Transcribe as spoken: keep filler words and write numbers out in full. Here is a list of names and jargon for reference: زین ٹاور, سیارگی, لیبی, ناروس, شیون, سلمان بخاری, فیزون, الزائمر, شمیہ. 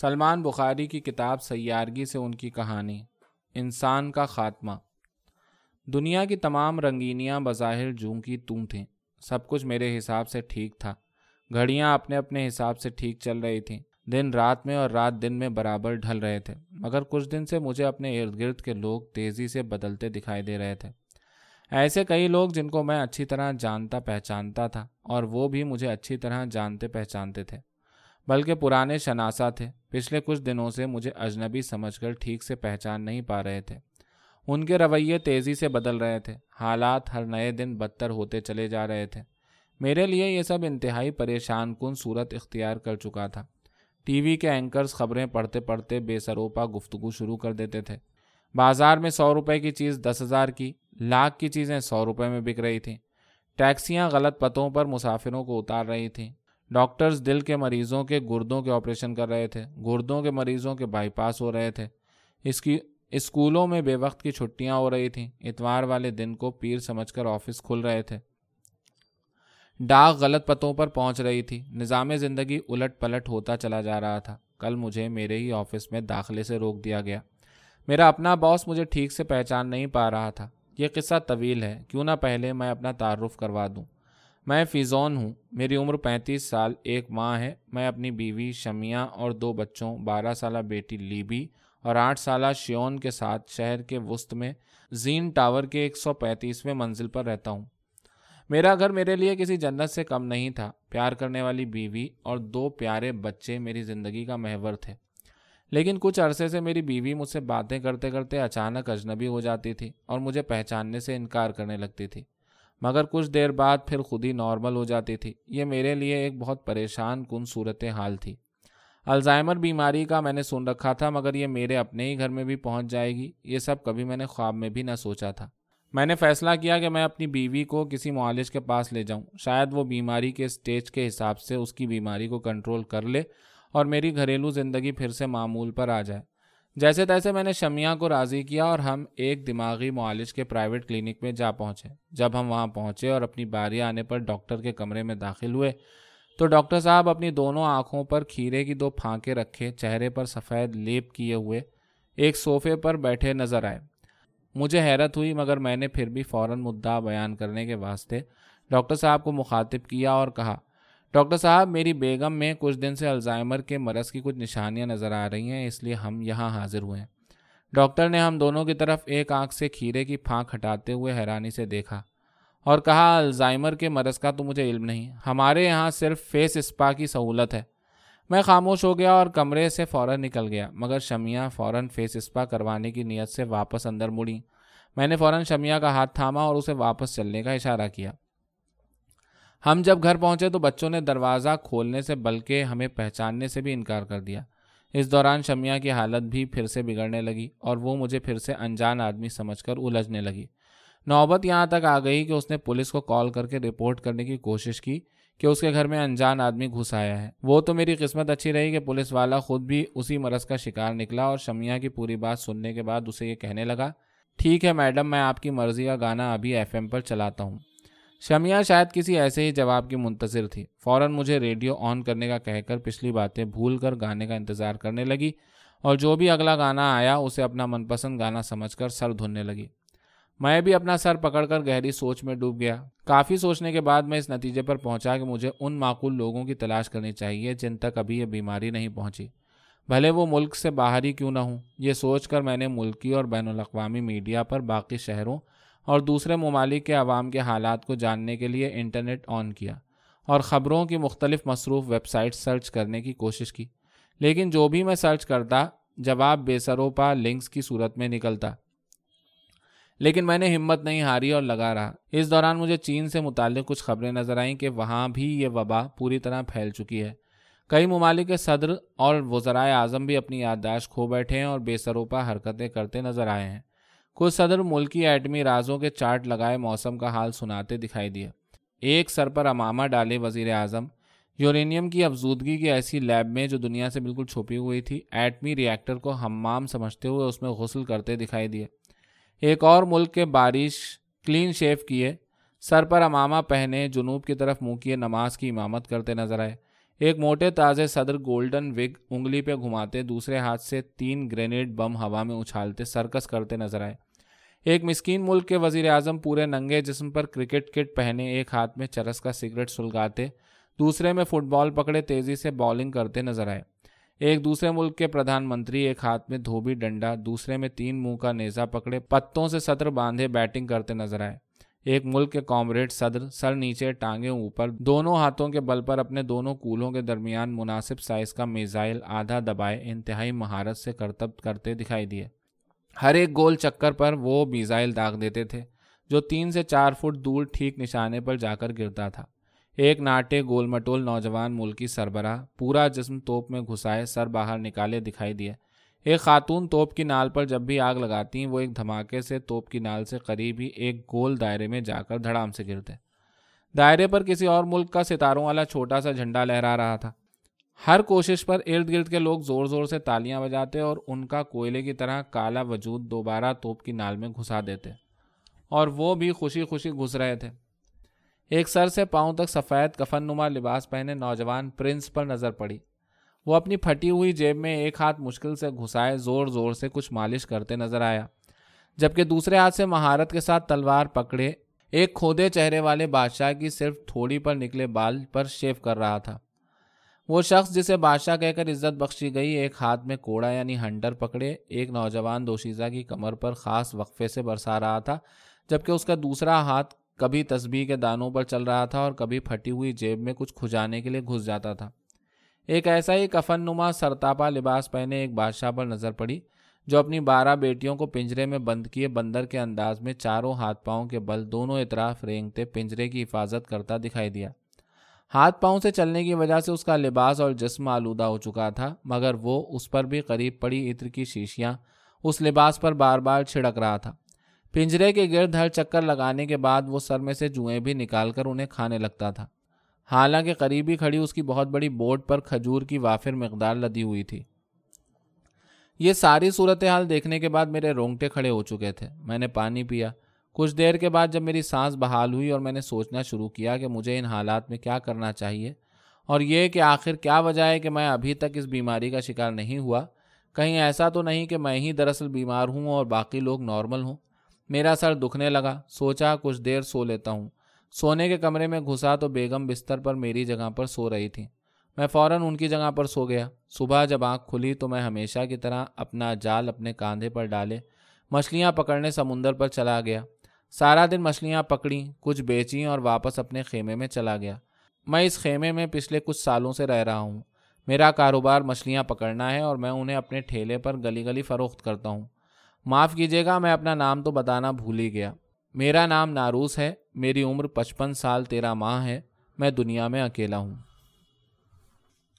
سلمان بخاری کی کتاب سیارگی سے ان کی کہانی انسان کا خاتمہ۔ دنیا کی تمام رنگینیاں بظاہر جوں کی توں تھیں، سب کچھ میرے حساب سے ٹھیک تھا، گھڑیاں اپنے اپنے حساب سے ٹھیک چل رہی تھیں، دن رات میں اور رات دن میں برابر ڈھل رہے تھے، مگر کچھ دن سے مجھے اپنے ارد گرد کے لوگ تیزی سے بدلتے دکھائی دے رہے تھے، ایسے کئی لوگ جن کو میں اچھی طرح جانتا پہچانتا تھا اور وہ بھی مجھے اچھی طرح جانتے پہچانتے تھے، بلکہ پرانے شناسا تھے، پچھلے کچھ دنوں سے مجھے اجنبی سمجھ کر ٹھیک سے پہچان نہیں پا رہے تھے، ان کے رویے تیزی سے بدل رہے تھے، حالات ہر نئے دن بدتر ہوتے چلے جا رہے تھے، میرے لیے یہ سب انتہائی پریشان کن صورت اختیار کر چکا تھا۔ ٹی وی کے اینکرز خبریں پڑھتے پڑھتے بے سروپا گفتگو شروع کر دیتے تھے، بازار میں سو روپے کی چیز دس ہزار کی، لاکھ کی چیزیں سو روپے میں بک رہی تھیں، ٹیکسیاں غلط پتوں پر مسافروں کو اتار رہی تھیں، ڈاکٹرز دل کے مریضوں کے گردوں کے آپریشن کر رہے تھے، گردوں کے مریضوں کے بائی پاس ہو رہے تھے، اس کی اسکولوں میں بے وقت کی چھٹیاں ہو رہی تھیں، اتوار والے دن کو پیر سمجھ کر آفس کھل رہے تھے، ڈاک غلط پتوں پر پہنچ رہی تھی، نظام زندگی الٹ پلٹ ہوتا چلا جا رہا تھا۔ کل مجھے میرے ہی آفس میں داخلے سے روک دیا گیا، میرا اپنا باس مجھے ٹھیک سے پہچان نہیں پا رہا تھا۔ یہ قصہ طویل ہے، کیوں نہ پہلے میں اپنا تعارف کروا دوں۔ میں فیزون ہوں، میری عمر پینتیس سال ایک ماہ ہے، میں اپنی بیوی شمیہ اور دو بچوں، بارہ سالہ بیٹی لیبی اور آٹھ سالہ شیون کے ساتھ شہر کے وسط میں زین ٹاور کے ایک سو پینتیسویں منزل پر رہتا ہوں۔ میرا گھر میرے لیے کسی جنت سے کم نہیں تھا، پیار کرنے والی بیوی اور دو پیارے بچے میری زندگی کا محور تھے، لیکن کچھ عرصے سے میری بیوی مجھ سے باتیں کرتے کرتے اچانک اجنبی ہو جاتی تھی اور مجھے پہچاننے سے انکار کرنے لگتی تھی، مگر کچھ دیر بعد پھر خود ہی نارمل ہو جاتی تھی۔ یہ میرے لیے ایک بہت پریشان کن صورت حال تھی۔ الزائمر بیماری کا میں نے سن رکھا تھا، مگر یہ میرے اپنے ہی گھر میں بھی پہنچ جائے گی، یہ سب کبھی میں نے خواب میں بھی نہ سوچا تھا۔ میں نے فیصلہ کیا کہ میں اپنی بیوی کو کسی معالج کے پاس لے جاؤں، شاید وہ بیماری کے اسٹیج کے حساب سے اس کی بیماری کو کنٹرول کر لے اور میری گھریلو زندگی پھر سے معمول پر آ جائے۔ جیسے تیسے میں نے شمیہ کو راضی کیا اور ہم ایک دماغی معالج کے پرائیویٹ کلینک میں جا پہنچے۔ جب ہم وہاں پہنچے اور اپنی باری آنے پر ڈاکٹر کے کمرے میں داخل ہوئے تو ڈاکٹر صاحب اپنی دونوں آنکھوں پر کھیرے کی دو پھانکے رکھے، چہرے پر سفید لیپ کیے ہوئے ایک صوفے پر بیٹھے نظر آئے۔ مجھے حیرت ہوئی، مگر میں نے پھر بھی فوراً مدعا بیان کرنے کے واسطے ڈاکٹر صاحب کو مخاطب کیا اور کہا، ڈاکٹر صاحب، میری بیگم میں کچھ دن سے الزائمر کے مرض کی کچھ نشانیاں نظر آ رہی ہیں، اس لیے ہم یہاں حاضر ہوئے ہیں۔ ڈاکٹر نے ہم دونوں کی طرف ایک آنکھ سے کھیرے کی پھانک ہٹاتے ہوئے حیرانی سے دیکھا اور کہا، الزائمر کے مرض کا تو مجھے علم نہیں، ہمارے یہاں صرف فیس اسپا کی سہولت ہے۔ میں خاموش ہو گیا اور کمرے سے فوراً نکل گیا، مگر شمیہ فوراً فیس اسپا کروانے کی نیت سے واپس اندر مڑی۔ میں نے فوراً شمیہ کا ہاتھ تھاما اور اسے واپس چلنے کا اشارہ کیا۔ ہم جب گھر پہنچے تو بچوں نے دروازہ کھولنے سے بلکہ ہمیں پہچاننے سے بھی انکار کر دیا۔ اس دوران شمیہ کی حالت بھی پھر سے بگڑنے لگی اور وہ مجھے پھر سے انجان آدمی سمجھ کر الجھنے لگی۔ نوبت یہاں تک آ گئی کہ اس نے پولیس کو کال کر کے رپورٹ کرنے کی کوشش کی کہ اس کے گھر میں انجان آدمی گھس آیا ہے۔ وہ تو میری قسمت اچھی رہی کہ پولیس والا خود بھی اسی مرض کا شکار نکلا اور شمیہ کی پوری بات سننے کے بعد اسے یہ کہنے لگا، ٹھیک ہے میڈم، میں آپ کی مرضی کا گانا ابھی ایف ایم پر چلاتا ہوں۔ شمیہ شاید کسی ایسے ہی جواب کی منتظر تھی، فوراً مجھے ریڈیو آن کرنے کا کہہ کر پچھلی باتیں بھول کر گانے کا انتظار کرنے لگی اور جو بھی اگلا گانا آیا اسے اپنا من پسند گانا سمجھ کر سر دھننے لگی۔ میں بھی اپنا سر پکڑ کر گہری سوچ میں ڈوب گیا۔ کافی سوچنے کے بعد میں اس نتیجے پر پہنچا کہ مجھے ان معقول لوگوں کی تلاش کرنی چاہیے جن تک ابھی یہ بیماری نہیں پہنچی، بھلے وہ ملک سے باہر ہی کیوں نہ ہوں۔ یہ سوچ کر میں نے ملکی اور بین الاقوامی میڈیا پر باقی شہروں اور دوسرے ممالک کے عوام کے حالات کو جاننے کے لیے انٹرنیٹ آن کیا اور خبروں کی مختلف مصروف ویب سائٹ سرچ کرنے کی کوشش کی، لیکن جو بھی میں سرچ کرتا جواب بے سروپا لنکس کی صورت میں نکلتا، لیکن میں نے ہمت نہیں ہاری اور لگا رہا۔ اس دوران مجھے چین سے متعلق کچھ خبریں نظر آئیں کہ وہاں بھی یہ وبا پوری طرح پھیل چکی ہے، کئی ممالک کے صدر اور وزرائے اعظم بھی اپنی یادداشت کھو بیٹھے ہیں اور بے سروپا حرکتیں کرتے نظر آئے ہیں۔ کچھ صدر ملکی ایٹمی رازوں کے چارٹ لگائے موسم کا حال سناتے دکھائی دیے، ایک سر پر عمامہ ڈالے وزیر اعظم یورینیم کی افزودگی کی ایسی لیب میں جو دنیا سے بالکل چھپی ہوئی تھی، ایٹمی ری ایکٹر کو حمام سمجھتے ہوئے اس میں غسل کرتے دکھائی دیے۔ ایک اور ملک کے بارش کلین شیف کیے، سر پر عمامہ پہنے، جنوب کی طرف منہ کیے نماز کی امامت کرتے نظر آئے۔ ایک موٹے تازے صدر گولڈن وگ انگلی پہ گھماتے دوسرے ہاتھ سے تین گرینیڈ بم ہوا میں اچھالتے سرکس کرتے نظر آئے. ایک مسکین ملک کے وزیر اعظم پورے ننگے جسم پر کرکٹ کٹ پہنے ایک ہاتھ میں چرس کا سگریٹ سلگاتے دوسرے میں فٹ بال پکڑے تیزی سے بالنگ کرتے نظر آئے. ایک دوسرے ملک کے پردھان منتری ایک ہاتھ میں دھوبی ڈنڈا دوسرے میں تین منہ کا نیزہ پکڑے پتوں سے سطر باندھے بیٹنگ کرتے نظر آئے. ایک ملک کے کامریڈ صدر سر نیچے ٹانگیں اوپر دونوں ہاتھوں کے بل پر اپنے دونوں کولوں کے درمیان مناسب سائز کا میزائل آدھا دبائے انتہائی مہارت سے کرتب کرتے دکھائی دیے. ہر ایک گول چکر پر وہ میزائل داغ دیتے تھے جو تین سے چار فٹ دور ٹھیک نشانے پر جا کر گرتا تھا. ایک ناٹے گول مٹول نوجوان ملکی سربراہ پورا جسم توپ میں گھسائے سر باہر نکالے دکھائی دیے. ایک خاتون توپ کی نال پر جب بھی آگ لگاتی ہیں وہ ایک دھماکے سے توپ کی نال سے قریب ہی ایک گول دائرے میں جا کر دھڑام سے گرتے. دائرے پر کسی اور ملک کا ستاروں والا چھوٹا سا جھنڈا لہرا رہا تھا. ہر کوشش پر ارد گرد کے لوگ زور زور سے تالیاں بجاتے اور ان کا کوئلے کی طرح کالا وجود دوبارہ توپ کی نال میں گھسا دیتے اور وہ بھی خوشی خوشی گھس رہے تھے. ایک سر سے پاؤں تک سفید کفن نما لباس پہنے نوجوان پرنس پر نظر پڑی. وہ اپنی پھٹی ہوئی جیب میں ایک ہاتھ مشکل سے گھسائے زور زور سے کچھ مالش کرتے نظر آیا جبکہ دوسرے ہاتھ سے مہارت کے ساتھ تلوار پکڑے ایک کھودے چہرے والے بادشاہ کی صرف تھوڑی پر نکلے بال پر شیو کر رہا تھا. وہ شخص جسے بادشاہ کہہ کر عزت بخشی گئی ایک ہاتھ میں کوڑا یعنی ہنڈر پکڑے ایک نوجوان دوشیزہ کی کمر پر خاص وقفے سے برسا رہا تھا جبکہ اس کا دوسرا ہاتھ کبھی تسبیح کے دانوں پر چل رہا تھا اور کبھی پھٹی ہوئی جیب میں کچھ کھجانے کے لیے گھس جاتا تھا. ایک ایسا ہی کفن نما سرتاپا لباس پہنے ایک بادشاہ پر نظر پڑی جو اپنی بارہ بیٹیوں کو پنجرے میں بند کیے بندر کے انداز میں چاروں ہاتھ پاؤں کے بل دونوں اطراف رینگتے پنجرے کی حفاظت کرتا دکھائی دیا. ہاتھ پاؤں سے چلنے کی وجہ سے اس کا لباس اور جسم آلودہ ہو چکا تھا مگر وہ اس پر بھی قریب پڑی عطر کی شیشیاں اس لباس پر بار بار چھڑک رہا تھا. پنجرے کے گرد ہر چکر لگانے کے بعد وہ سر میں سے جوئیں بھی نکال کر انہیں کھانے لگتا تھا. حالانکہ قریبی کھڑی اس کی بہت بڑی بورڈ پر کھجور کی وافر مقدار لدی ہوئی تھی. یہ ساری صورتحال دیکھنے کے بعد میرے رونگٹے کھڑے ہو چکے تھے. میں نے پانی پیا. کچھ دیر کے بعد جب میری سانس بحال ہوئی اور میں نے سوچنا شروع کیا کہ مجھے ان حالات میں کیا کرنا چاہیے اور یہ کہ آخر کیا وجہ ہے کہ میں ابھی تک اس بیماری کا شکار نہیں ہوا. کہیں ایسا تو نہیں کہ میں ہی دراصل بیمار ہوں اور باقی لوگ نارمل ہوں. میرا سر دکھنے لگا. سوچا کچھ دیر سو لیتا ہوں. سونے کے کمرے میں گھسا تو بیگم بستر پر میری جگہ پر سو رہی تھی. میں فوراً ان کی جگہ پر سو گیا. صبح جب آنکھ کھلی تو میں ہمیشہ کی طرح اپنا جال اپنے کاندھے پر ڈالے مچھلیاں پکڑنے سمندر پر چلا گیا. سارا دن مچھلیاں پکڑیں کچھ بیچیں اور واپس اپنے خیمے میں چلا گیا. میں اس خیمے میں پچھلے کچھ سالوں سے رہ رہا ہوں. میرا کاروبار مچھلیاں پکڑنا ہے اور میں انہیں اپنے ٹھیلے پر گلی گلی فروخت کرتا ہوں. معاف کیجیے گا میں اپنا نام تو بتانا بھول ہی گیا. میرا نام ناروس ہے. میری عمر پچپن سال تیرہ ماہ ہے. میں دنیا میں اکیلا ہوں.